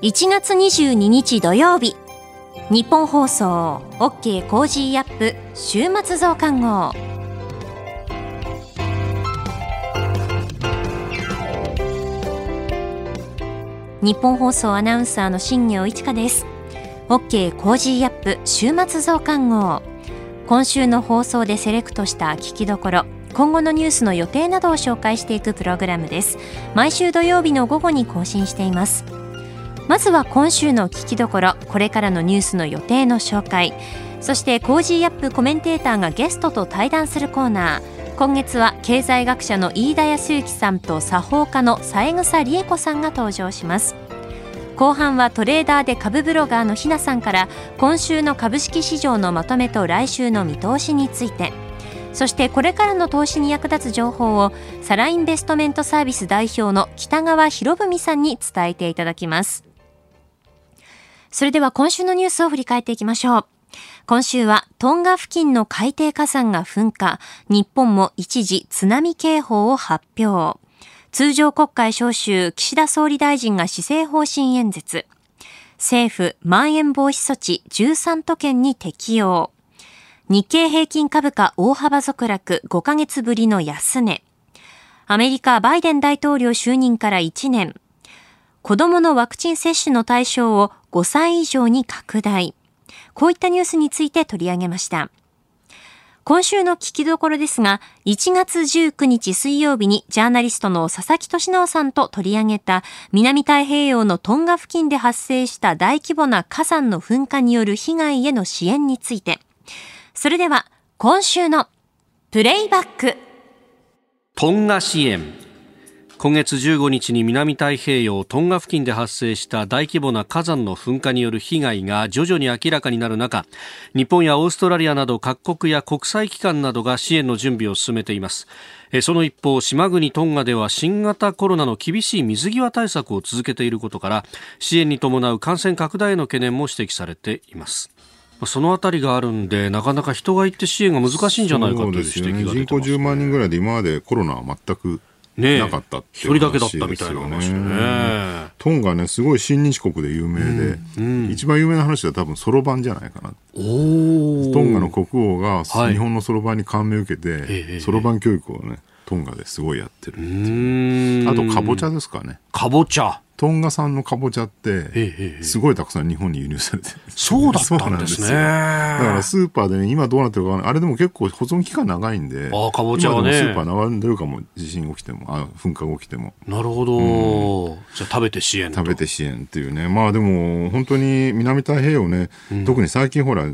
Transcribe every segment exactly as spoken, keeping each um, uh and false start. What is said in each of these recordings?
いちがつにじゅうににち土曜日、日本放送 OK コージーアップ週末増刊号。日本放送アナウンサーの新業一華です。 OK コージーアップ週末増刊号、今週の放送でセレクトした聞きどころ、今後のニュースの予定などを紹介していくプログラムです。毎週土曜日の午後に更新しています。まずは今週の聞きどころ、これからのニュースの予定の紹介、そしてコージーアップコメンテーターがゲストと対談するコーナー。今月は経済学者の飯田康之さんと作法家の三枝理恵子さんが登場します。後半はトレーダーで株ブロガーのひなさんから今週の株式市場のまとめと来週の見通しについて、そしてこれからの投資に役立つ情報をサラインベストメントサービス代表の北川博文さんに伝えていただきます。それでは今週のニュースを振り返っていきましょう。今週はトンガ付近の海底火山が噴火、日本も一時津波警報を発表。通常国会召集、岸田総理大臣が施政方針演説。政府、まん延防止措置じゅうさんとけんに適用。日経平均株価大幅続落、ごかげつぶりの安値。アメリカバイデン大統領就任からいちねん。子どものワクチン接種の対象をごさい以上に拡大。こういったニュースについて取り上げました。今週の聞きどころですが、いちがつじゅうくにち水曜日にジャーナリストの佐々木俊直さんと取り上げた南太平洋のトンガ付近で発生した大規模な火山の噴火による被害への支援について。それでは今週のプレイバック。トンガ支援。今月じゅうごにちに南太平洋トンガ付近で発生した大規模な火山の噴火による被害が徐々に明らかになる中、日本やオーストラリアなど各国や国際機関などが支援の準備を進めています。その一方、島国トンガでは新型コロナの厳しい水際対策を続けていることから、支援に伴う感染拡大への懸念も指摘されています。そのあたりがあるんで、なかなか人が行って支援が難しいんじゃないかという指摘が出てます。そうですね、人口じゅうまんにんぐらいで今までコロナは全くね、なかったっていう話ですよね。一人だけだったみたいな話ね。トンガね、すごい親日国で有名で、うんうん、一番有名な話は多分ソロバンじゃないかな。おトンガの国王が日本のソロバンに感銘を受けて、はい、ソロバン教育をねトンガですごいやってるっていう。あとカボチャですかね。カボチャ、トンガ産のカボチャってすごいたくさん日本に輸入されてる。そうだったんですね。だからスーパーで、ね、今どうなってるか分からない。あれでも結構保存期間長いんで、ああカボチャはね、スーパー流れてるかも。地震が起きても、あ噴火が起きても。なるほど、うん、じゃあ食べて支援と。食べて支援っていうね。まあでも本当に南太平洋ね、うん、特に最近ほら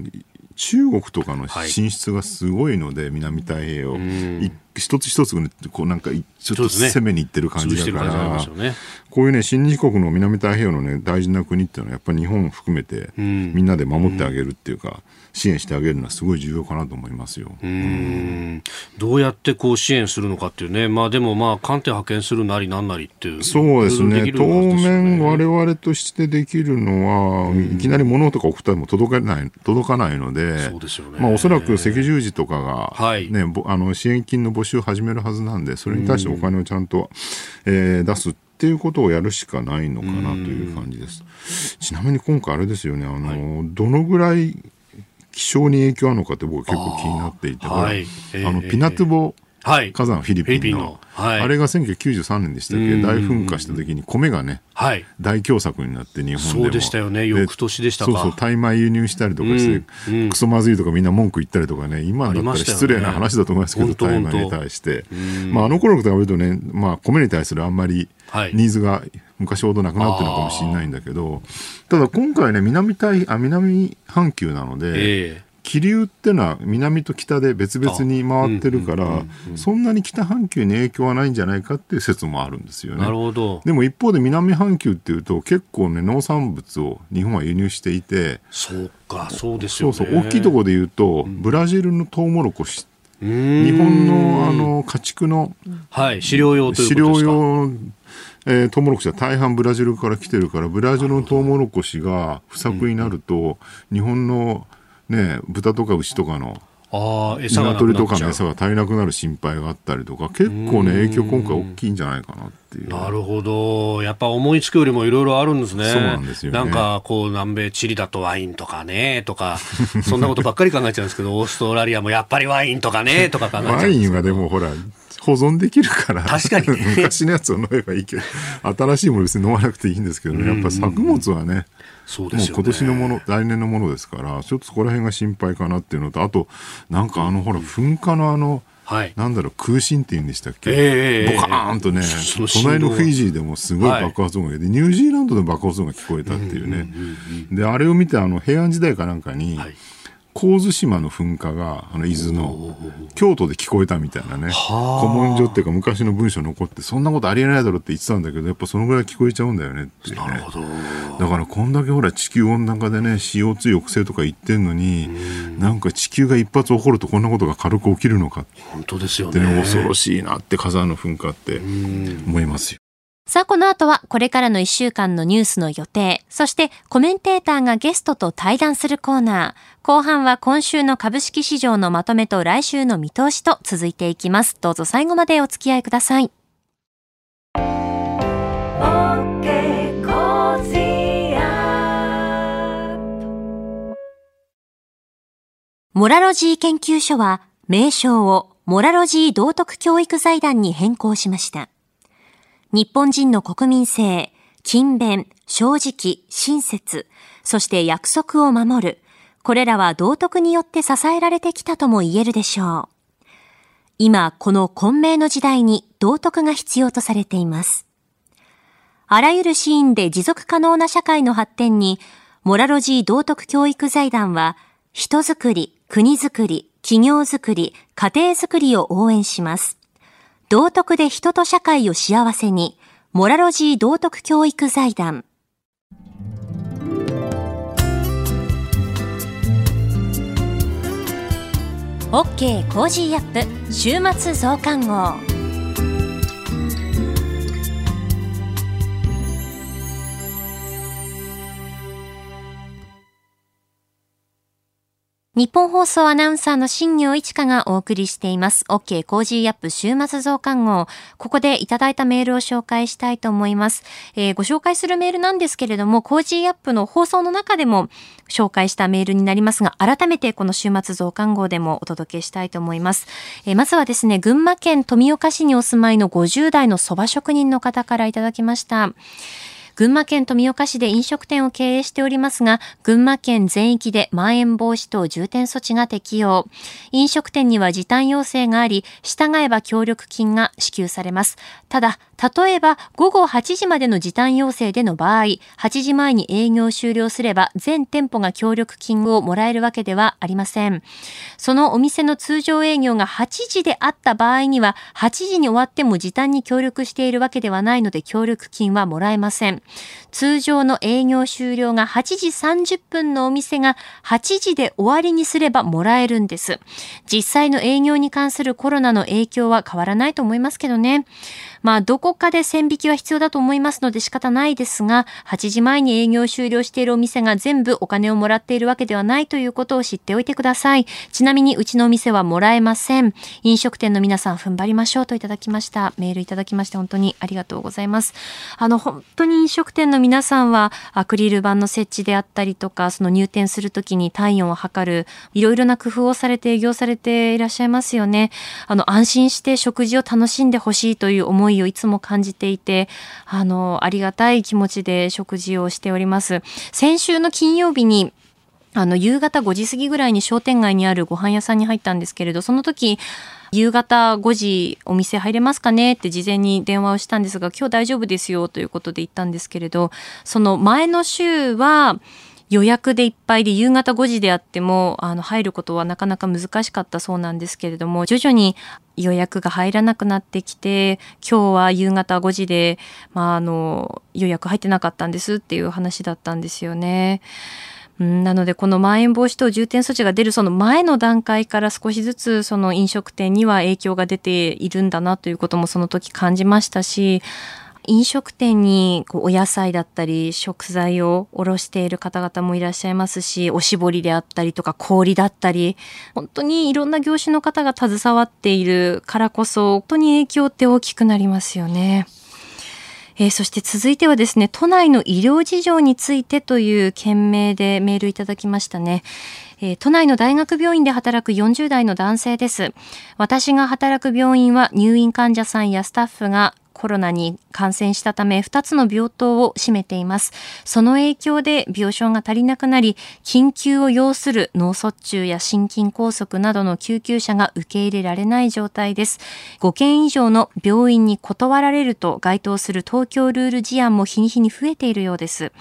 中国とかの進出がすごいので、はい、南太平洋、うん、一つ一つこうなんかちょっと攻めにいってる感じだから、ね、こういうね新日国の南太平洋のね大事な国っていうのはやっぱり日本含めて、うん、みんなで守ってあげるっていうか、うん、支援してあげるのはすごい重要かなと思いますよ。うーん、うん、どうやってこう支援するのかっていうね。まあでもまあ艦艇派遣するなりなんなりっていう。そうですね、当面我々としてできるのは、うん、いきなり物とか送ったらも届かない届かないので。そうですよね。まあ、おそらく赤十字とかが、ね、はい、あの支援金の募集を始めるはずなんで、それに対してお金をちゃんと、えー、出すっていうことをやるしかないのかなという感じです。ちなみに今回あれですよね、あの、はい、どのぐらい気象に影響あるのかって僕は結構気になっていて、はい、あのピナツボ火山、フィリピンの、はい、あれがせんきゅうひゃくきゅうじゅうさんねんでしたっけ、大噴火した時に米がね、はい、大凶作になって日本でも。そうでしたよね、翌年でしたか。そうそう、大米輸入したりとかして、うんうん、クソまずいとかみんな文句言ったりとかね。今だったら失礼な話だと思いますけど、ね、大米に対して、まあ、あの頃と比べるとね、まあ、米に対するあんまりニーズが昔ほどなくなってるのかもしれないんだけど、はい、ただ今回ね 南, 大あ南半球なので、えー気流ってのは南と北で別々に回ってるから、うんうんうんうん、そんなに北半球に影響はないんじゃないかっていう説もあるんですよね。なるほど。でも一方で南半球っていうと結構ね農産物を日本は輸入していて。そうか、そうですよね。そうそう、大きいところで言うとブラジルのトウモロコシ、うん、日本のあの家畜の、はい、飼料用ということですか。飼料用えー、トウモロコシは大半ブラジルから来てるから、ブラジルのトウモロコシが不作になると、うんうん、日本のね、豚とか牛とかのあ餌がなくなっちゃう、鶏とかの餌が足りなくなる心配があったりとか、結構ね影響今回大きいんじゃないかなっていう。なるほど、やっぱ思いつくよりもいろいろあるんですね。そうなんですよね。なんかこう南米チリだとワインとかねとかそんなことばっかり考えちゃうんですけどオーストラリアもやっぱりワインとかねとか考えちゃうんですけどワインはでもほら保存できるから確かに、ね、昔のやつを飲めばいいけど新しいもの別に飲まなくていいんですけどね、やっぱり作物はね、そうですよね、もう今年のもの来年のものですからちょっとそこら辺が心配かなっていうのと、あとなんかあのほら噴火のあの、はい、なんだろう空振って言うんでしたっけ、えー、ボカーンとね、えー、隣のフィジーでもすごい爆発音が出て、はい、ニュージーランドでも爆発音が聞こえたっていうね、であれを見てあの平安時代かなんかに、はい、神津島の噴火があの伊豆の京都で聞こえたみたいなね、古文書っていうか昔の文章残って、そんなことありえないだろうって言ってたんだけど、やっぱそのぐらい聞こえちゃうんだよねっていうね。なるほど。だからこんだけほら地球温暖化でね シーオーツー 抑制とか言ってんのに、んなんか地球が一発起こるとこんなことが軽く起きるのかって、ね、本当ですよね。恐ろしいなって火山の噴火って思いますよ。さあこの後はこれからのいっしゅうかんのニュースの予定、そしてコメンテーターがゲストと対談するコーナー、後半は今週の株式市場のまとめと来週の見通しと続いていきます。どうぞ最後までお付き合いください。モラロジー研究所は名称をモラロジー道徳教育財団に変更しました。日本人の国民性、勤勉、正直、親切、そして約束を守る。これらは道徳によって支えられてきたとも言えるでしょう。今、この混迷の時代に道徳が必要とされています。あらゆるシーンで持続可能な社会の発展に、モラロジー道徳教育財団は、人づくり、国づくり、企業づくり、家庭づくりを応援します。道徳で人と社会を幸せに、モラロジー道徳教育財団。OK コージーアップ週末増刊号。日本放送アナウンサーの新業一華がお送りしています OK コージーアップ週末増刊号。ここでいただいたメールを紹介したいと思います、えー、ご紹介するメールなんですけれども、コージーアップの放送の中でも紹介したメールになりますが、改めてこの週末増刊号でもお届けしたいと思います、えー、まずはですね、群馬県富岡市にお住まいのごじゅうだいの蕎麦職人の方からいただきました。群馬県富岡市で飲食店を経営しておりますが、群馬県全域でまん延防止等重点措置が適用。飲食店には時短要請があり、従えば協力金が支給されます。ただ、例えば午後はちじまでの時短要請での場合、はちじまえに営業終了すれば全店舗が協力金をもらえるわけではありません。そのお店の通常営業がはちじであった場合には、はちじに終わっても時短に協力しているわけではないので協力金はもらえません。通常の営業終了がはちじさんじゅっぷんのお店がはちじで終わりにすればもらえるんです。実際の営業に関するコロナの影響は変わらないと思いますけどね。まあどこかで線引きは必要だと思いますので仕方ないですが、はちじまえに営業終了しているお店が全部お金をもらっているわけではないということを知っておいてください。ちなみにうちのお店はもらえません。飲食店の皆さん踏ん張りましょうといただきました。メールいただきまして本当にありがとうございます。あの本当に飲飲食店の皆さんはアクリル板の設置であったりとか、その入店するときに体温を測る、いろいろな工夫をされて営業されていらっしゃいますよね。あの安心して食事を楽しんでほしいという思いをいつも感じていて、あのありがたい気持ちで食事をしております。先週の金曜日にあの夕方ごじ過ぎぐらいに商店街にあるご飯屋さんに入ったんですけれど、その時夕方ごじお店入れますかねって事前に電話をしたんですが、今日大丈夫ですよということで行ったんですけれど、その前の週は予約でいっぱいで夕方ごじであってもあの入ることはなかなか難しかったそうなんですけれども、徐々に予約が入らなくなってきて、今日は夕方ごじで、まあ、あの予約入ってなかったんですっていう話だったんですよね。なのでこのまん延防止等重点措置が出るその前の段階から少しずつその飲食店には影響が出ているんだなということもその時感じましたし、飲食店にこうお野菜だったり食材を卸している方々もいらっしゃいますし、おしぼりであったりとか氷だったり、本当にいろんな業種の方が携わっているからこそ、本当に影響って大きくなりますよね。えー、そして続いてはですね、都内の医療事情についてという件名でメールいただきましたね。えー、都内の大学病院で働くよんじゅうだいの男性です。私が働く病院は入院患者さんやスタッフがコロナに感染したためふたつの病棟を占めています。その影響で病床が足りなくなり、緊急を要する脳卒中や心筋梗塞などの救急車が受け入れられない状態です。ごけん以上の病院に断られると該当する東京ルール事案も日に日に増えているようです。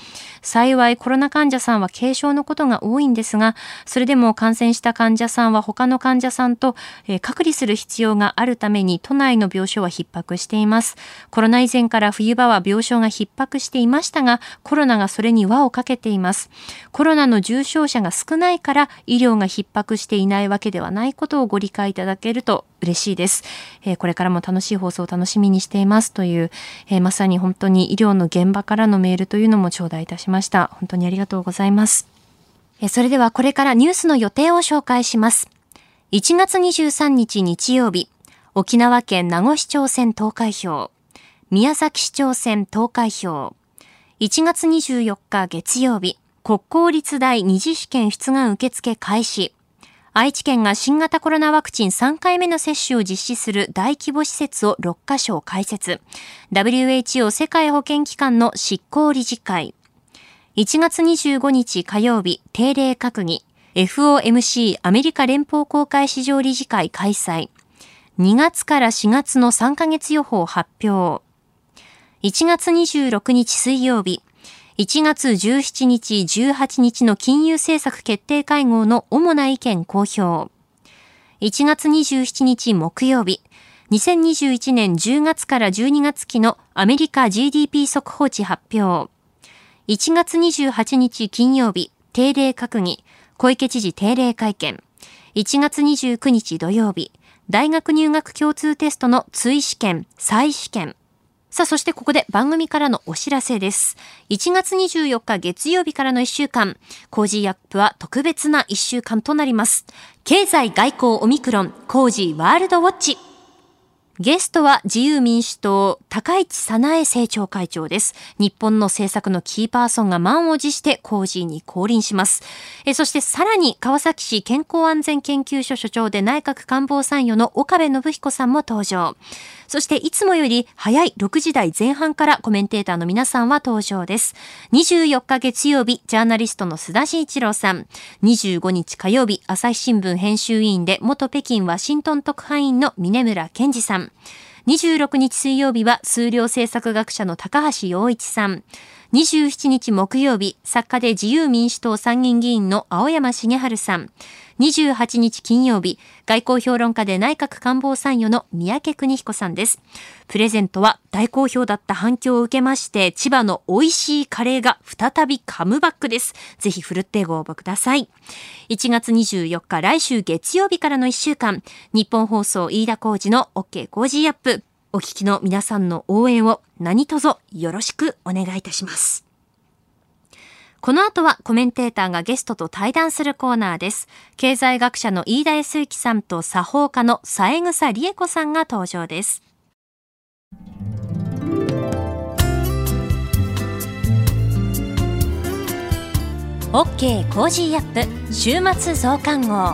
幸いコロナ患者さんは軽症のことが多いんですが、それでも感染した患者さんは他の患者さんと隔離する必要があるために都内の病床は逼迫しています。コロナ以前から冬場は病床が逼迫していましたが、コロナがそれに輪をかけています。コロナの重症者が少ないから医療が逼迫していないわけではないことをご理解いただけると嬉しいです。えー、これからも楽しい放送を楽しみにしていますという、えー、まさに本当に医療の現場からのメールというのも頂戴いたしました。本当にありがとうございます。えー、それではこれからニュースの予定を紹介します。いちがつにじゅうさんにち日曜日、沖縄県名護市長選投開票。宮崎市長選投開票。いちがつにじゅうよっか月曜日、国公立大二次試験出願受付開始。愛知県が新型コロナワクチンさんかいめの接種を実施する大規模施設をろっかしょ開設。ダブリューエイチオー 世界保健機関の執行理事会。いちがつにじゅうごにち火曜日、定例閣議。エフオーエムシー アメリカ連邦公開市場理事会開催。にがつからしがつのさんかげつ予報発表。いちがつにじゅうろくにち水曜日、いちがつじゅうしちにち、じゅうはちにちの金融政策決定会合の主な意見公表。いちがつにじゅうしちにち木曜日、にせんにじゅういちねんじゅうがつからじゅうにがつ期のアメリカ ジーディーピー 速報値発表。いちがつにじゅうはちにち金曜日、定例閣議、小池知事定例会見。いちがつにじゅうくにち土曜日、大学入学共通テストの追試験、再試験。さあ、そしてここで番組からのお知らせです。いちがつにじゅうよっか月曜日からのいっしゅうかん、コージーアップは特別ないっしゅうかんとなります。経済外交オミクロン、コージーワールドウォッチ。ゲストは自由民主党高市早苗政調会長です。日本の政策のキーパーソンが満を持してコージーに降臨します。えそしてさらに川崎市健康安全研究所所長で内閣官房参与の岡部信彦さんも登場。そしていつもより早いろくじだいぜん半からコメンテーターの皆さんは登場です。にじゅうよっか月曜日、ジャーナリストの須田慎一郎さん。にじゅうごにち火曜日、朝日新聞編集委員で元北京ワシントン特派員の峯村健二さん。にじゅうろくにち水曜日は数量政策学者の高橋洋一さん。にじゅうしちにち木曜日、作家で自由民主党参議院議員の青山茂春さん。にじゅうはちにち金曜日、外交評論家で内閣官房参与の三宅邦彦さんです。プレゼントは大好評だった反響を受けまして、千葉の美味しいカレーが再びカムバックです。ぜひふるってご応募ください。いちがつにじゅうよっか来週月曜日からのいっしゅうかん、日本放送飯田浩司の OK コージーアップ、お聞きの皆さんの応援を何卒よろしくお願いいたします。この後はコメンテーターがゲストと対談するコーナーです。経済学者の飯田泰之さんと作法家の三枝理恵子さんが登場です。OK コージーアップ週末増刊号。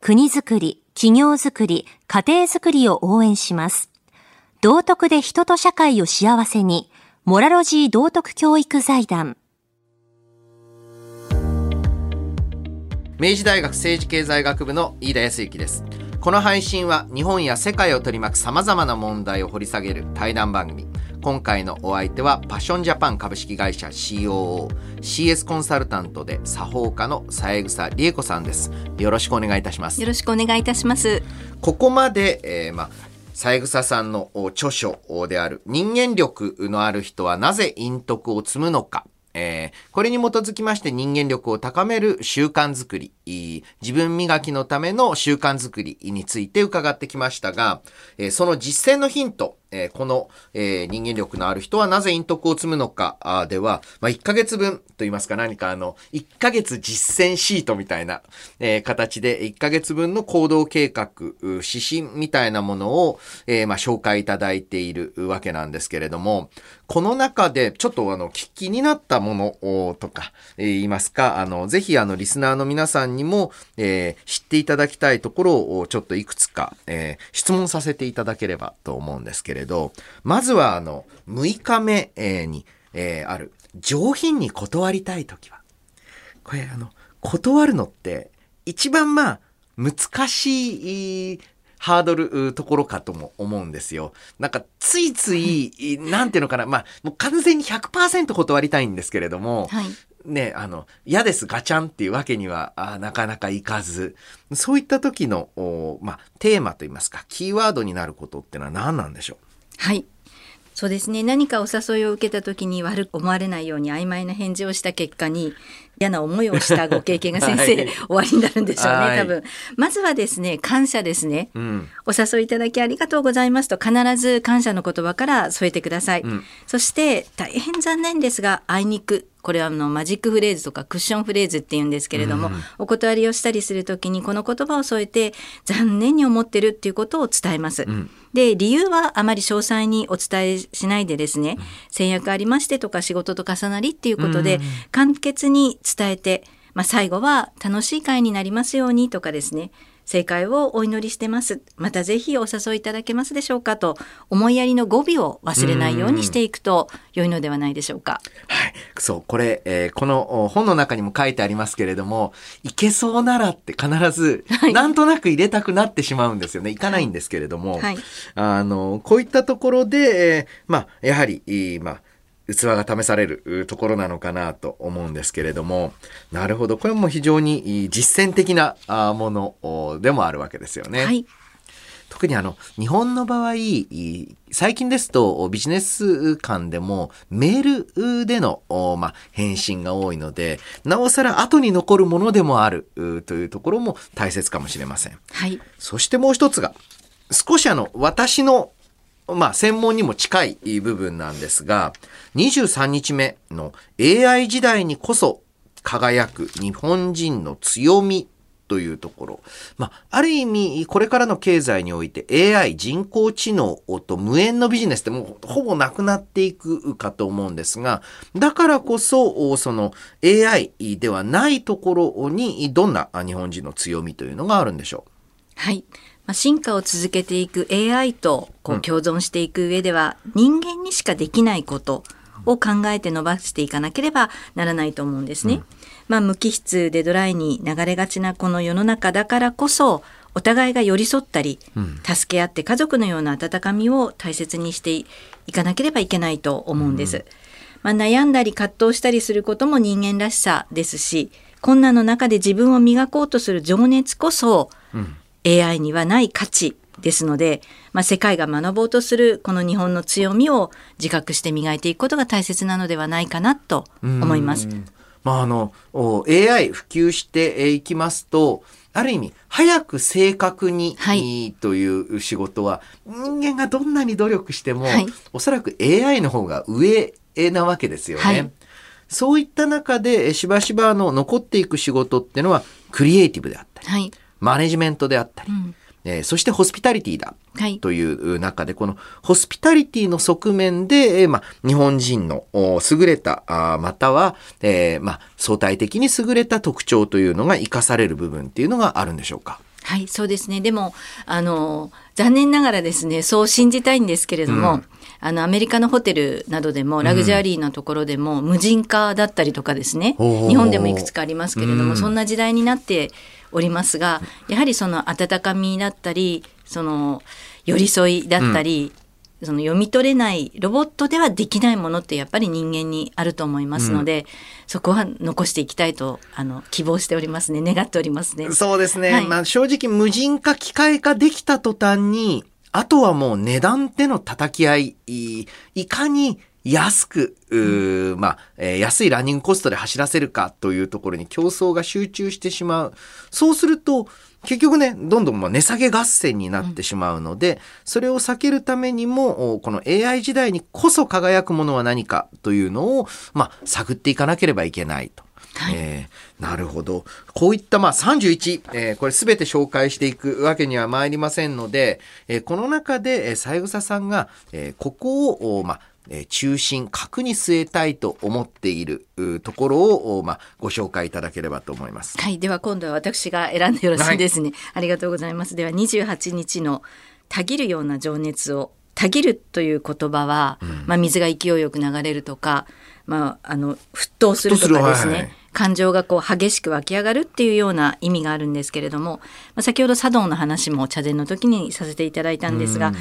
国づくり、企業づくり、家庭づくりを応援します。道徳で人と社会を幸せに、モラロジー道徳教育財団。明治大学政治経済学部の飯田康之です。この配信は日本や世界を取り巻くさまざまな問題を掘り下げる対談番組。今回のお相手はパッションジャパン株式会社 シーオーオー、 シーエス コンサルタントで作法家の三枝理恵子さんです。よろしくお願いいたします。よろしくお願いいたします。ここまで、えーま三枝さんの著書である人間力のある人はなぜ陰徳を積むのか、えー、これに基づきまして人間力を高める習慣づくり、自分磨きのための習慣づくりについて伺ってきましたが、えー、その実践のヒント、えー、この、えー、人間力のある人はなぜ陰徳を積むのかでは、まあ、いっかげつぶんといいますか、何かあのいっかげつ実践シートみたいな、えー、形でいっかげつぶんの行動計画指針みたいなものを、えーまあ、紹介いただいているわけなんですけれども、この中でちょっとあの気になったものとか、えー、言いますか、あのぜひあのリスナーの皆さんにも、えー、知っていただきたいところをちょっといくつか、えー、質問させていただければと思うんですけれども、まずはあのむいかめにある上品に断りたいときは、これあの断るのって一番まあ難しいハードルところかとも思うんですよ。なんかついついなんていうのかな、まあもう完全に ひゃくパーセント 断りたいんですけれども、はいね、あの嫌ですガチャンっていうわけにはあなかなかいかず、そういった時のお、まあ、テーマといいますかキーワードになることってのは何なんでしょう。はい、そうですね。何かお誘いを受けた時に悪く思われないように曖昧な返事をした結果に嫌な思いをしたご経験が先生、はい、おありになるんでしょうね、はい、多分。まずはですね、感謝ですね、うん、お誘いいただきありがとうございますと必ず感謝の言葉から添えてください、うん、そして大変残念ですがあいにく、これはあのマジックフレーズとかクッションフレーズっていうんですけれども、うん、お断りをしたりするときにこの言葉を添えて残念に思ってるっていうことを伝えます、うん、で理由はあまり詳細にお伝えしないでですね、うん、先約ありましてとか仕事と重なりっていうことで、うん、簡潔に伝えて、まあ、最後は楽しい会になりますようにとかですね、正解をお祈りしてます、またぜひお誘いいただけますでしょうかと思いやりの語尾を忘れないようにしていくと良いのではないでしょうか。はい、そうこれ、えー、この本の中にも書いてありますけれども、いけそうならって必ずなんとなく入れたくなってしまうんですよね、はい、いかないんですけれども、はい、あのこういったところで、えーまあ、やはり、えーまあ器が試されるところなのかなと思うんですけれども、なるほど、これも非常に実践的なものでもあるわけですよね、はい、特にあの日本の場合最近ですとビジネス間でもメールでの、まあ、返信が多いので、なおさら後に残るものでもあるというところも大切かもしれません、はい、そしてもう一つが少しあの私のまあ、専門にも近い部分なんですが、にじゅうさんにちめの エーアイ 時代にこそ輝く日本人の強みというところ、まあ、ある意味これからの経済において エーアイ 人工知能と無縁のビジネスってもうほぼなくなっていくかと思うんですが、だからこそその エーアイ ではないところにどんな日本人の強みというのがあるんでしょう。はい、進化を続けていく エーアイ とこう共存していく上では、人間にしかできないことを考えて伸ばしていかなければならないと思うんですね、うん、まあ、無機質でドライに流れがちなこの世の中だからこそ、お互いが寄り添ったり助け合って家族のような温かみを大切にしていかなければいけないと思うんです、うん、まあ、悩んだり葛藤したりすることも人間らしさですし、困難の中で自分を磨こうとする情熱こそ、うん、エーアイ にはない価値ですので、まあ、世界が学ぼうとするこの日本の強みを自覚して磨いていくことが大切なのではないかなと思います。まあ、あの エーアイ 普及していきますと、ある意味早く正確に、はい、という仕事は人間がどんなに努力しても、はい、おそらく エーアイ の方が上なわけですよね、はい、そういった中でしばしばの残っていく仕事ってのはクリエイティブであったり、はい、マネジメントであったり、うん、えー、そしてホスピタリティだという中で、はい、このホスピタリティの側面で、えーま、日本人の優れたあまたは、えーま、相対的に優れた特徴というのが生かされる部分っていうのがあるんでしょうか。はい、そうですね。でもあの残念ながらですね、そう信じたいんですけれども、うん、あのアメリカのホテルなどでもラグジュアリーのところでも、うん、無人化だったりとかですね、日本でもいくつかありますけれども、うん、そんな時代になっておりますが、やはりその温かみだったり、その寄り添いだったり、うん、その読み取れないロボットではできないものってやっぱり人間にあると思いますので、うん、そこは残していきたいとあの希望しておりますね、願っておりますね。そうですね、はい。まあ、正直無人化機械化できた途端にあとはもう値段での叩き合い、いかに安く、うん、まあ、えー、安いランニングコストで走らせるかというところに競争が集中してしまう。そうすると結局ね、どんどんまあ値下げ合戦になってしまうので、うん、それを避けるためにもこの エーアイ 時代にこそ輝くものは何かというのを、まあ、探っていかなければいけないと、はい。えー、なるほど。こういったまあさんじゅういち、えー、これ全て紹介していくわけにはまいりませんので、えー、この中で三枝さんが、えー、ここをまあ中心核に据えたいと思っているところを、まあ、ご紹介いただければと思います。はい。では今度は私が選んでよろしいですね、はい、ありがとうございます。ではにじゅうはちにちのたぎるような情熱を、たぎるという言葉は、うん、まあ、水が勢いよく流れるとか、まあ、あの沸騰するとかですね、はいはい、感情がこう激しく湧き上がるっていうような意味があるんですけれども、まあ、先ほど茶道の話も茶伝の時にさせていただいたんですが、うん、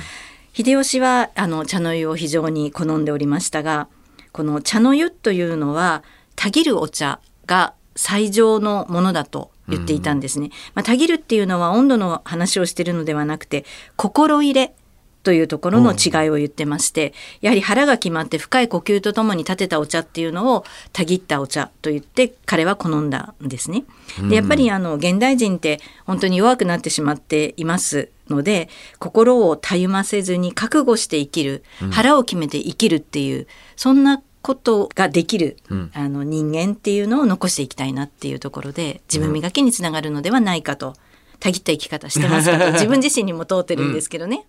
秀吉はあの茶の湯を非常に好んでおりましたが、この茶の湯というのはたぎるお茶が最上のものだと言っていたんですね、うん。まあ、たぎるっていうのは温度の話をしているのではなくて、心入れというところの違いを言ってまして、うん、やはり腹が決まって深い呼吸とともに立てたお茶っていうのをたぎったお茶と言って彼は好んだんですね。で、やっぱりあの現代人って本当に弱くなってしまっていますので、心をたゆませずに覚悟して生きる、腹を決めて生きるっていう、うん、そんなことができる、うん、あの人間っていうのを残していきたいなっていうところで、自分磨きにつながるのではないかと。たぎった生き方してますけど自分自身にも問うてるんですけどね、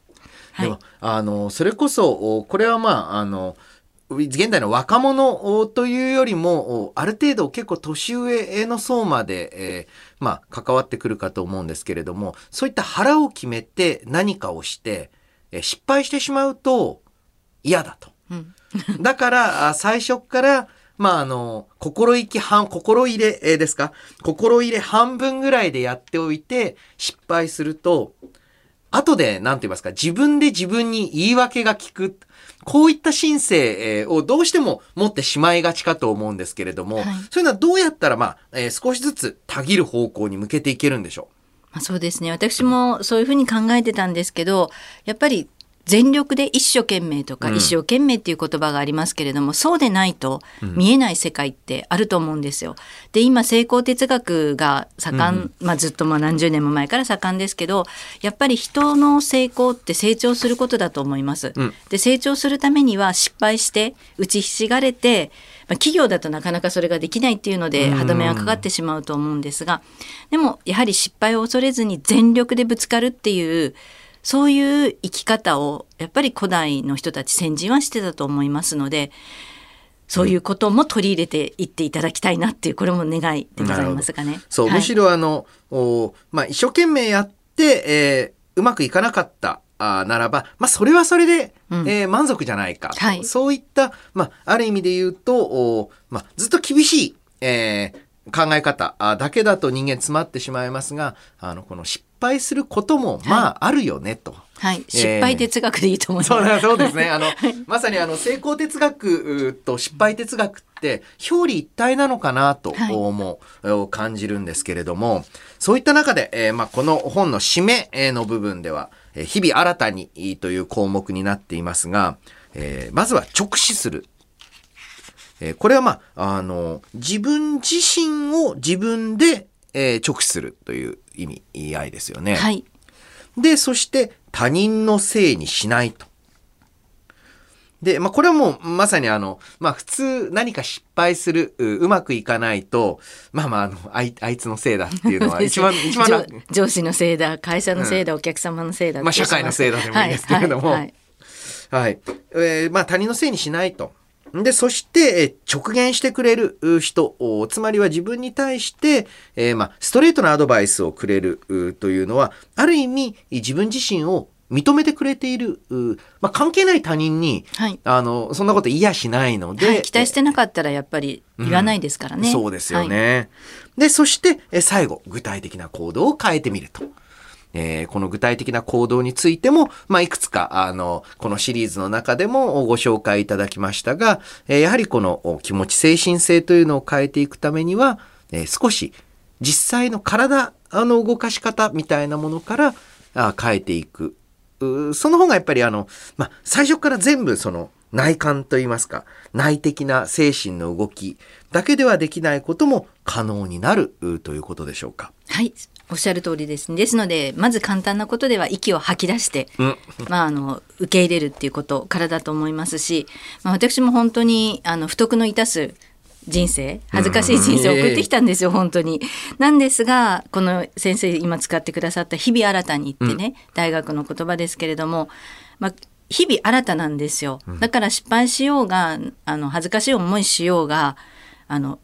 うん、はい。でもあのそれこそこれはまああの現代の若者というよりもある程度結構年上の層まで、えーまあ、関わってくるかと思うんですけれども、そういった腹を決めて何かをして、えー、失敗してしまうと嫌だと、うん、だから最初から、まあ、あの心意気半心入れ、えー、ですか心入れ半分ぐらいでやっておいて、失敗すると後で何て言いますか、自分で自分に言い訳が効く、こういった心性をどうしても持ってしまいがちかと思うんですけれども、はい、そういうのはどうやったら、まあえー、少しずつたぎる方向に向けていけるんでしょう。まあ、そうですね、私もそういうふうに考えてたんですけど、やっぱり全力で一生懸命とか、うん、一生懸命っていう言葉がありますけれども、そうでないと見えない世界ってあると思うんですよ。で、今成功哲学が盛ん、うん、まあ、ずっとまあ何十年も前から盛んですけど、やっぱり人の成功って成長することだと思います、うん、で、成長するためには失敗して打ちひしがれて、まあ、企業だとなかなかそれができないっていうので歯止めはかかってしまうと思うんですが、でもやはり失敗を恐れずに全力でぶつかるっていうそういう生き方をやっぱり古代の人たち、先人はしてたと思いますので、そういうことも取り入れていっていただきたいなっていう、これも願いでございますかね。そう、はい、むしろあの、まあ、一生懸命やって、えー、うまくいかなかったあならば、まあ、それはそれで、うんえー、満足じゃないか、はい、そういった、まあ、ある意味で言うと、まあ、ずっと厳しい、えー考え方だけだと人間詰まってしまいますが、あのこの失敗することもまああるよねと、はいはい、えー、失敗哲学でいいと思います。そうだ、そうですね、あのまさにあの成功哲学と失敗哲学って表裏一体なのかなと思う、はい、感じるんですけれども、そういった中で、えーまあ、この本の締めの部分では日々新たにという項目になっていますが、えー、まずは直視する、これは、まあ、あの自分自身を自分で、えー、直視するという意味言い合いですよね、はい、でそして他人のせいにしないと。で、まあ、これはもうまさにあの、まあ、普通何か失敗する う, うまくいかないと、まあまああのあ い, あいつのせいだっていうのは一番一番上, 上司のせいだ、会社のせいだ、うん、お客様のせいだって、まあ、社会のせいだでもいいんですけれども、はいはいはいはい、えーまあ、他人のせいにしないと。で、そして直言してくれる人、つまりは自分に対して、えーまあ、ストレートなアドバイスをくれるというのは、ある意味自分自身を認めてくれている、まあ、関係ない他人に、はい、あのそんなこと言いやしないので、はい、期待してなかったらやっぱり言わないですからね、うん、そうですよね、はい、でそして最後具体的な行動を変えてみると、えー、この具体的な行動についても、まあ、いくつかあのこのシリーズの中でもご紹介いただきましたが、えー、やはりこの気持ち精神性というのを変えていくためには、えー、少し実際の体の動かし方みたいなものからあ変えていく、その方がやっぱりあの、まあ、最初から全部その内観といいますか内的な精神の動きだけではできないことも可能になるということでしょうか。はい、おっしゃる通りです。ですのでまず簡単なことでは息を吐き出して、うんまあ、あの受け入れるっていうことからだと思いますし、まあ、私も本当にあの不徳の致す人生、恥ずかしい人生を送ってきたんですよ、うん、本当に。なんですがこの先生今使ってくださった日々新たにってね、うん、大学の言葉ですけれども、まあ、日々新たなんですよ。だから失敗しようがあの恥ずかしい思いしようがあの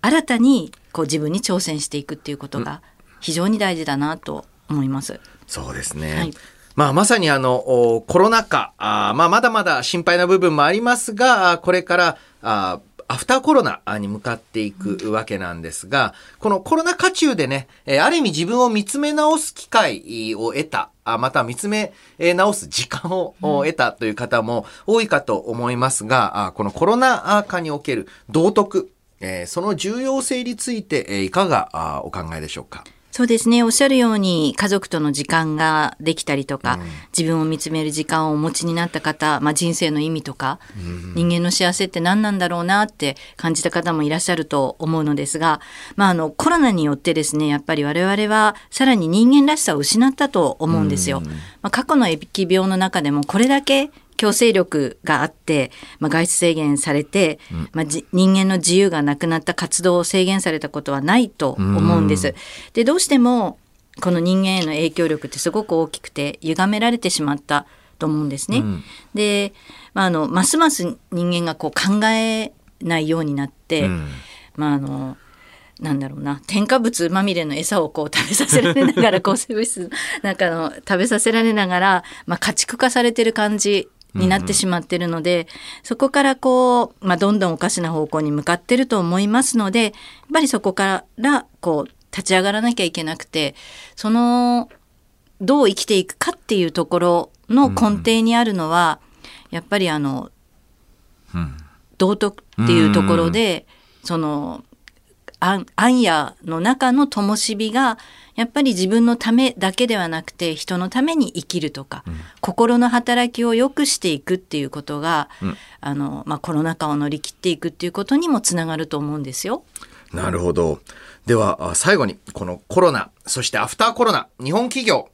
新たにこう自分に挑戦していくっていうことが非常に大事だなと思います、うん、そうですね、はい、まあ、まさにあのコロナ禍あ、まあ、まだまだ心配な部分もありますがこれからあアフターコロナに向かっていくわけなんですが、このコロナ禍中でね、ある意味自分を見つめ直す機会を得た、また見つめ直す時間を得たという方も多いかと思いますが、このコロナ禍における道徳、その重要性についていかがお考えでしょうか。そうですね、おっしゃるように家族との時間ができたりとか、うん、自分を見つめる時間をお持ちになった方、まあ、人生の意味とか、うん、人間の幸せって何なんだろうなって感じた方もいらっしゃると思うのですが、まあ、あのコロナによってですねやっぱり我々はさらに人間らしさを失ったと思うんですよ、うんまあ、過去の疫病の中でもこれだけ強制力があって、まあ、外出制限されて、うんまあ、じ人間の自由がなくなった活動を制限されたことはないと思うんです。で、どうしてもこの人間への影響力ってすごく大きくて歪められてしまったと思うんですね、うん、で、まあ、あのますます人間がこう考えないようになって、うんまあ、あのなんだろうな添加物まみれの餌をこう食べさせられながら抗生物質なんかの食べさせられながら、まあ、家畜化されてる感じになってしまっているので、うんうん、そこからこう、まあ、どんどんおかしな方向に向かっていると思いますのでやっぱりそこからこう立ち上がらなきゃいけなくてそのどう生きていくかっていうところの根底にあるのは、うんうん、やっぱりあの、うん、道徳っていうところで、うんうん、その暗夜の中の灯火がやっぱり自分のためだけではなくて人のために生きるとか、うん、心の働きを良くしていくっていうことが、うんあのまあ、コロナ禍を乗り切っていくっていうことにもつながると思うんですよ。なるほど。では最後にこのコロナそしてアフターコロナ日本企業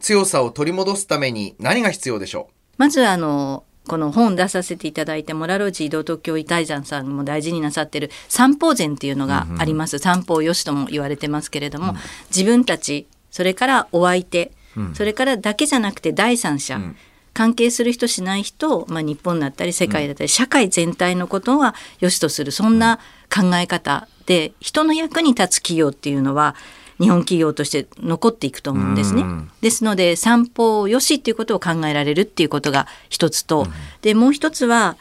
強さを取り戻すために何が必要でしょう。まずあのこの本を出させていただいたモラロジー道徳教育大山さんも大事になさっている三方善っていうのがあります、うんうん、三方よしとも言われてますけれども、うん、自分たちそれからお相手、うん、それからだけじゃなくて第三者、うん、関係する人しない人を、まあ、日本だったり世界だったり社会全体のことはよしとするそんな考え方で人の役に立つ企業っていうのは日本企業として残っていくと思うんですね。ですので三方よしっていうことを考えられるっていうことが一つと、うん、でもう一つは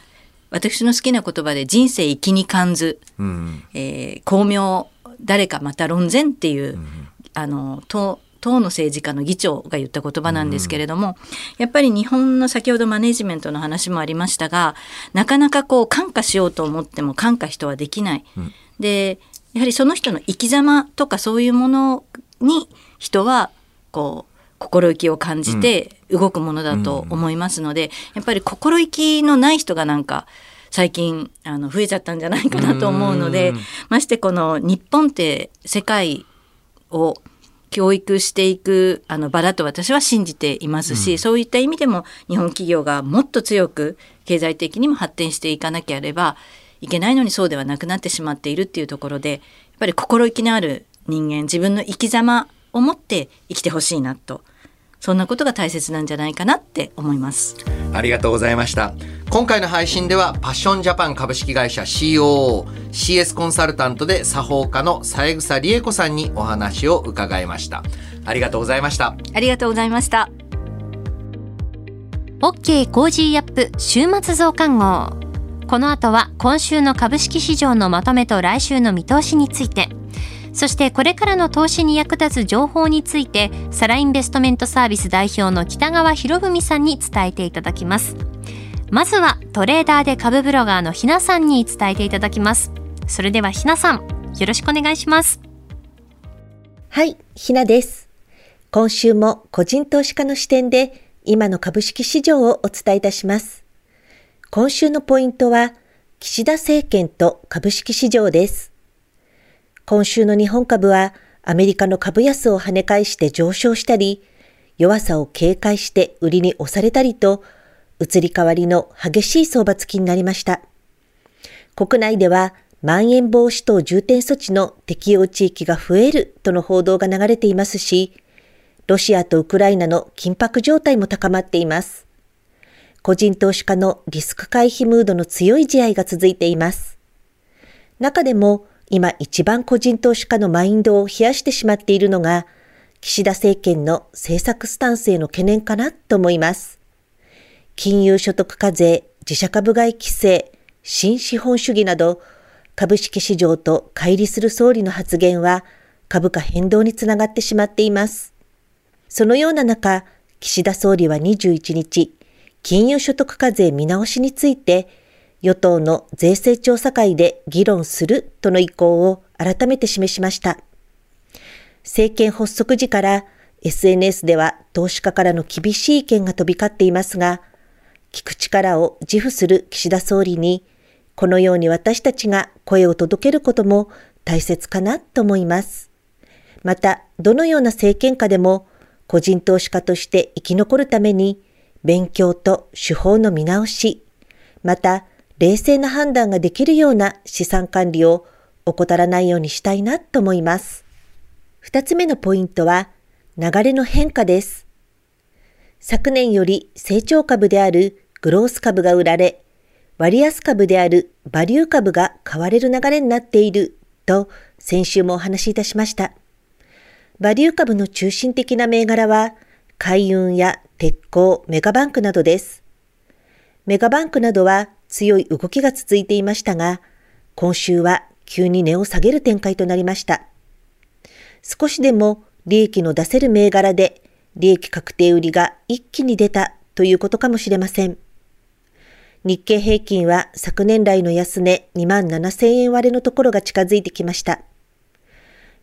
私の好きな言葉で人生生きに感ず、うんえー、光明誰かまた論然っていう、うん、あの党の政治家の議長が言った言葉なんですけれども、うん、やっぱり日本の先ほどマネジメントの話もありましたがなかなかこう感化しようと思っても感化人はできない、うん、でやはりその人の生き様とかそういうものに人はこう心意気を感じて動くものだと思いますので、うん、やっぱり心意気のない人がなんか最近あの増えちゃったんじゃないかなと思うので、うん、ましてこの日本って世界を教育していくあの場だと私は信じていますし、うん、そういった意味でも日本企業がもっと強く経済的にも発展していかなければいけないのにそうではなくなってしまっているっていうところでやっぱり心意気のある人間自分の生き様を持って生きてほしいなとそんなことが大切なんじゃないかなって思います。ありがとうございました。今回の配信ではパッションジャパン株式会社 シーオーオー シーエス コンサルタントで作法家の三枝理恵子さんにお話を伺いました。ありがとうございました。ありがとうございました。 OK コージーアップ週末増刊号、この後は今週の株式市場のまとめと来週の見通しについて、そしてこれからの投資に役立つ情報についてサラインベストメントサービス代表の北川博文さんに伝えていただきます。まずはトレーダーで株ブロガーのひなさんに伝えていただきます。それではひなさん、よろしくお願いします。はい、ひなです。今週も個人投資家の視点で今の株式市場をお伝えいたします。今週のポイントは岸田政権と株式市場です。今週の日本株はアメリカの株安を跳ね返して上昇したり、弱さを警戒して売りに押されたりと、移り変わりの激しい相場付きになりました。国内ではまん延防止等重点措置の適用地域が増えるとの報道が流れていますし、ロシアとウクライナの緊迫状態も高まっています。個人投資家のリスク回避ムードの強い地合いが続いています。中でも今一番個人投資家のマインドを冷やしてしまっているのが、岸田政権の政策スタンスへの懸念かなと思います。金融所得課税、自社株買い規制、新資本主義など、株式市場と乖離する総理の発言は、株価変動につながってしまっています。そのような中、岸田総理はにじゅういちにち、金融所得課税見直しについて、与党の税制調査会で議論するとの意向を改めて示しました。政権発足時から エスエヌエス では投資家からの厳しい意見が飛び交っていますが、聞く力を自負する岸田総理に、このように私たちが声を届けることも大切かなと思います。また、どのような政権下でも個人投資家として生き残るために、勉強と手法の見直し、また、冷静な判断ができるような資産管理を怠らないようにしたいなと思います。二つ目のポイントは流れの変化です。昨年より成長株であるグロース株が売られ、割安株であるバリュー株が買われる流れになっていると先週もお話しいたしました。バリュー株の中心的な銘柄は海運や鉄鋼、メガバンクなどです。メガバンクなどは強い動きが続いていましたが、今週は急に値を下げる展開となりました。少しでも利益の出せる銘柄で利益確定売りが一気に出たということかもしれません。日経平均は昨年来の安値 にまんななせんえん割れのところが近づいてきました。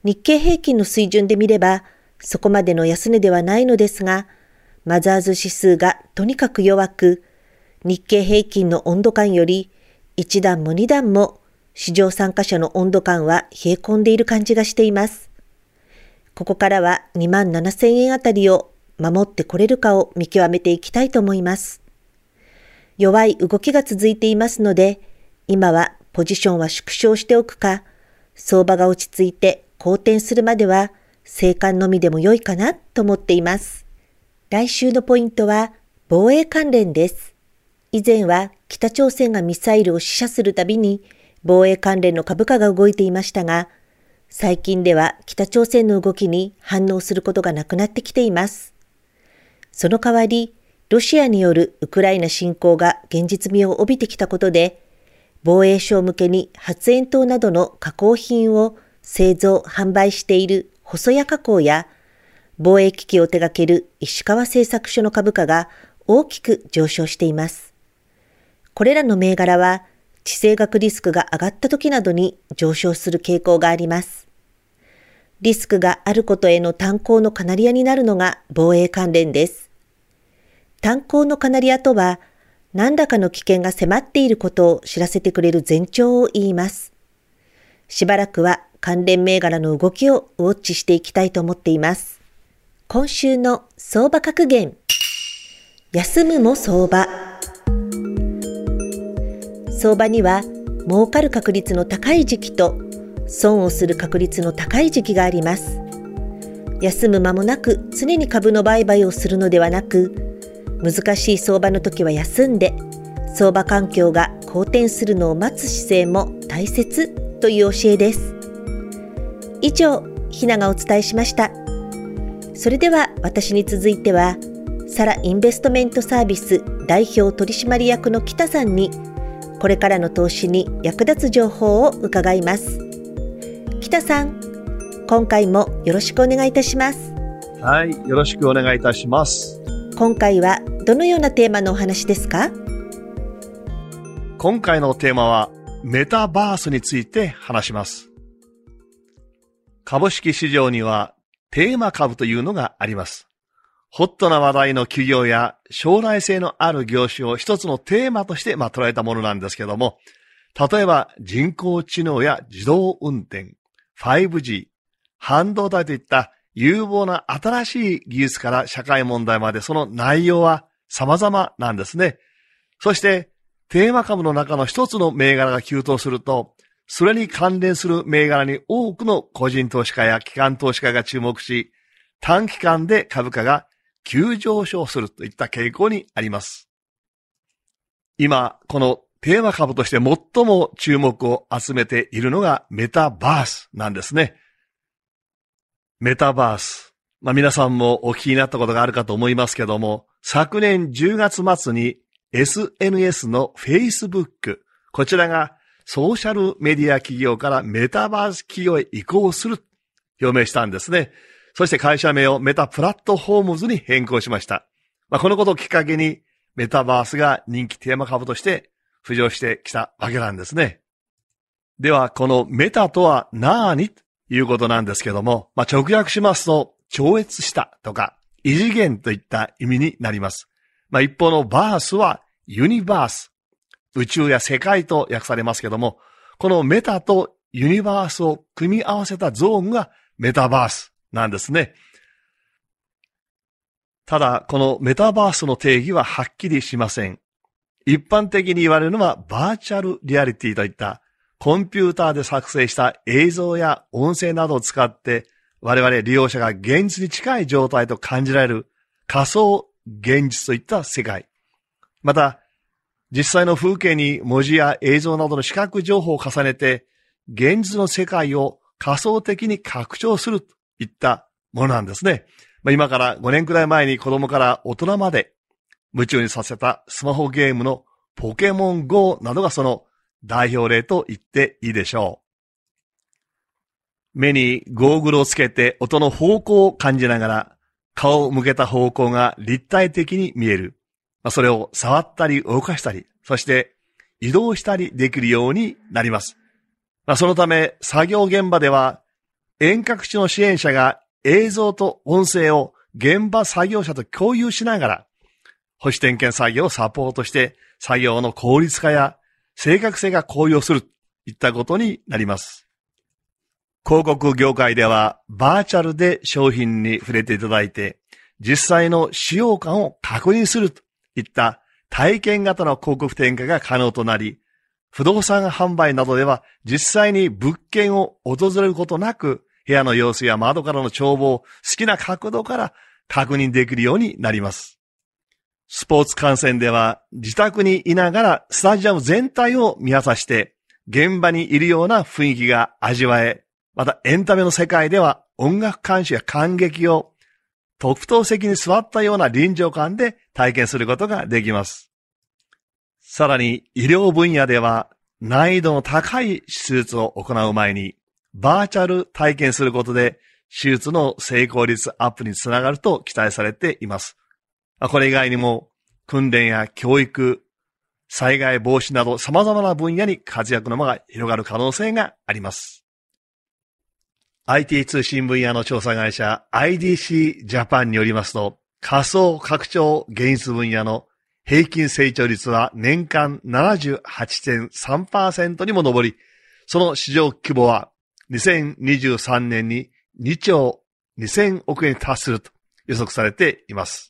日経平均の水準で見ればそこまでの安値ではないのですが、マザーズ指数がとにかく弱く、日経平均の温度感よりいちだんもにだんも市場参加者の温度感は冷え込んでいる感じがしています。ここからは にまんななせんえんあたりを守ってこれるかを見極めていきたいと思います。弱い動きが続いていますので、今はポジションは縮小しておくか、相場が落ち着いて好転するまでは静観のみでも良いかなと思っています。来週のポイントは防衛関連です。以前は北朝鮮がミサイルを試射するたびに防衛関連の株価が動いていましたが、最近では北朝鮮の動きに反応することがなくなってきています。その代わり、ロシアによるウクライナ侵攻が現実味を帯びてきたことで、防衛省向けに発煙筒などの加工品を製造・販売している細谷化工や、防衛機器を手掛ける石川製作所の株価が大きく上昇しています。これらの銘柄は地政学リスクが上がった時などに上昇する傾向があります。リスクがあることへの炭鉱のカナリアになるのが防衛関連です。炭鉱のカナリアとは何らかの危険が迫っていることを知らせてくれる前兆を言います。しばらくは関連銘柄の動きをウォッチしていきたいと思っています。今週の相場格言。休むも相場。相場には儲かる確率の高い時期と損をする確率の高い時期があります。休む間もなく常に株の売買をするのではなく、難しい相場の時は休んで、相場環境が好転するのを待つ姿勢も大切という教えです。以上、ひながお伝えしました。それでは私に続いては、サラインベストメントサービス代表取締役の北さんに、これからの投資に役立つ情報を伺います。北さん、今回もよろしくお願いいたします。はい、よろしくお願いいたします。今回はどのようなテーマのお話ですか？今回のテーマはメタバースについて話します。株式市場にはテーマ株というのがあります。ホットな話題の企業や将来性のある業種を一つのテーマとしてまあ捉えたものなんですけども、例えば人工知能や自動運転、ファイブジー、半導体といった有望な新しい技術から社会問題までその内容は様々なんですね。そしてテーマ株の中の一つの銘柄が急騰すると、それに関連する銘柄に多くの個人投資家や機関投資家が注目し、短期間で株価が急上昇するといった傾向にあります。今、このテーマ株として最も注目を集めているのがメタバースなんですね。メタバース。まあ、皆さんもお聞きになったことがあるかと思いますけども、昨年じゅうがつまつに エスエヌエス の Facebook、こちらがソーシャルメディア企業からメタバース企業へ移行すると表明したんですね。そして会社名をメタプラットフォームズに変更しました。まあ、このことをきっかけにメタバースが人気テーマ株として浮上してきたわけなんですね。では、このメタとは何？いうことなんですけども、まあ、直訳しますと、超越したとか、異次元といった意味になります。まあ、一方のバースはユニバース、宇宙や世界と訳されますけども、このメタとユニバースを組み合わせたゾーンがメタバースなんですね。ただ、このメタバースの定義ははっきりしません。一般的に言われるのはバーチャルリアリティといった、コンピューターで作成した映像や音声などを使って我々利用者が現実に近い状態と感じられる仮想現実といった世界。また実際の風景に文字や映像などの視覚情報を重ねて現実の世界を仮想的に拡張するといったものなんですね。まあ、今からごねんくらい前に子供から大人まで夢中にさせたスマホゲームのポケモン ゴー などがその代表例と言っていいでしょう。目にゴーグルをつけて音の方向を感じながら顔を向けた方向が立体的に見える。それを触ったり動かしたり、そして移動したりできるようになります。そのため作業現場では遠隔地の支援者が映像と音声を現場作業者と共有しながら保守点検作業をサポートして作業の効率化や正確性が向上するといったことになります。広告業界ではバーチャルで商品に触れていただいて実際の使用感を確認するといった体験型の広告展開が可能となり、不動産販売などでは実際に物件を訪れることなく部屋の様子や窓からの眺望を好きな角度から確認できるようになります。スポーツ観戦では自宅にいながらスタジアム全体を見渡して現場にいるような雰囲気が味わえ、またエンタメの世界では音楽鑑賞や観劇を特等席に座ったような臨場感で体験することができます。さらに医療分野では難易度の高い手術を行う前にバーチャル体験することで手術の成功率アップにつながると期待されています。これ以外にも訓練や教育、災害防止など様々な分野に活躍の間が広がる可能性があります。アイティー 通信分野の調査会社 アイディーシー ジャパンによりますと、仮想拡張現実分野の平均成長率は年間 ななじゅうはちてんさんパーセント にも上り、その市場規模はにせんにじゅうさんねんににちょうにせんおくえんに達すると予測されています。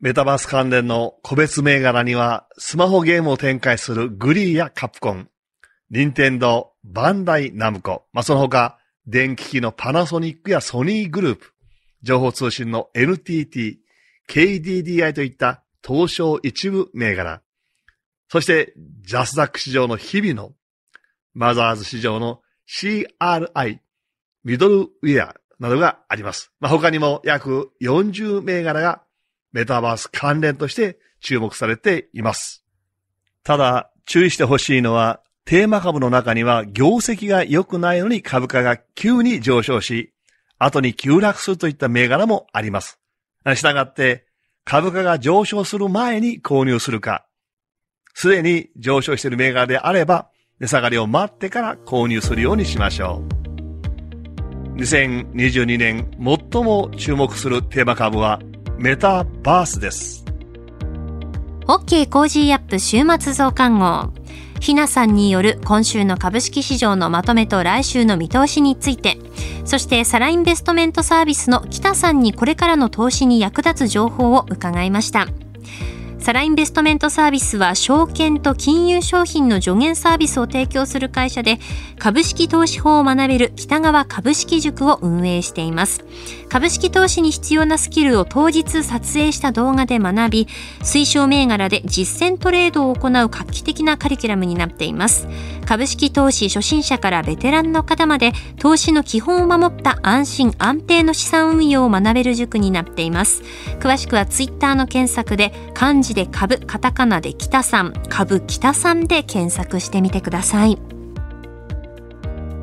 メタバース関連の個別銘柄には、スマホゲームを展開するグリーやカプコン、任天堂、バンダイナムコ、まあ、その他、電気機器のパナソニックやソニーグループ、情報通信の エヌティーティー、ケーディーディーアイ といった東証一部銘柄、そしてジャスダック市場の日々の、マザーズ市場の シーアールアイ、ミドルウェアなどがあります。まあ、他にも約よんじゅう銘柄がメタバース関連として注目されています。ただ、注意してほしいのは、テーマ株の中には業績が良くないのに株価が急に上昇し、後に急落するといった銘柄もあります。したがって、株価が上昇する前に購入するか、すでに上昇している銘柄であれば、値下がりを待ってから購入するようにしましょう。にせんにじゅうにねん最も注目するテーマ株はメタバースです。OK コージーアップ週末増刊号。ひなさんによる今週の株式市場のまとめと来週の見通しについて、そしてサラインベストメントサービスの北さんにこれからの投資に役立つ情報を伺いました。サラインベストメントサービスは証券と金融商品の助言サービスを提供する会社で、株式投資法を学べる北川株式塾を運営しています。株式投資に必要なスキルを当日撮影した動画で学び、推奨銘柄で実践トレードを行う画期的なカリキュラムになっています。株式投資初心者からベテランの方まで、投資の基本を守った安心安定の資産運用を学べる塾になっています。詳しくはツイッターの検索で、漢字で株、カタカナで北さん、株北さんで検索してみてください。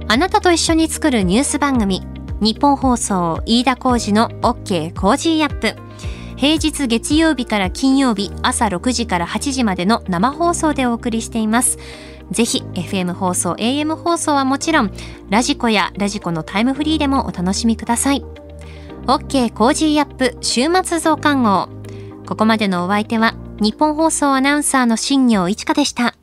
あなたと一緒に作るニュース番組、日本放送飯田浩司の OK コージーアップ、平日月曜日から金曜日朝ろくじからはちじまでの生放送でお送りしています。ぜひ エフエム 放送 エーエム 放送はもちろん、ラジコやラジコのタイムフリーでもお楽しみください。 OK コージーアップ週末増刊号、ここまでのお相手は日本放送アナウンサーの新業一華でした。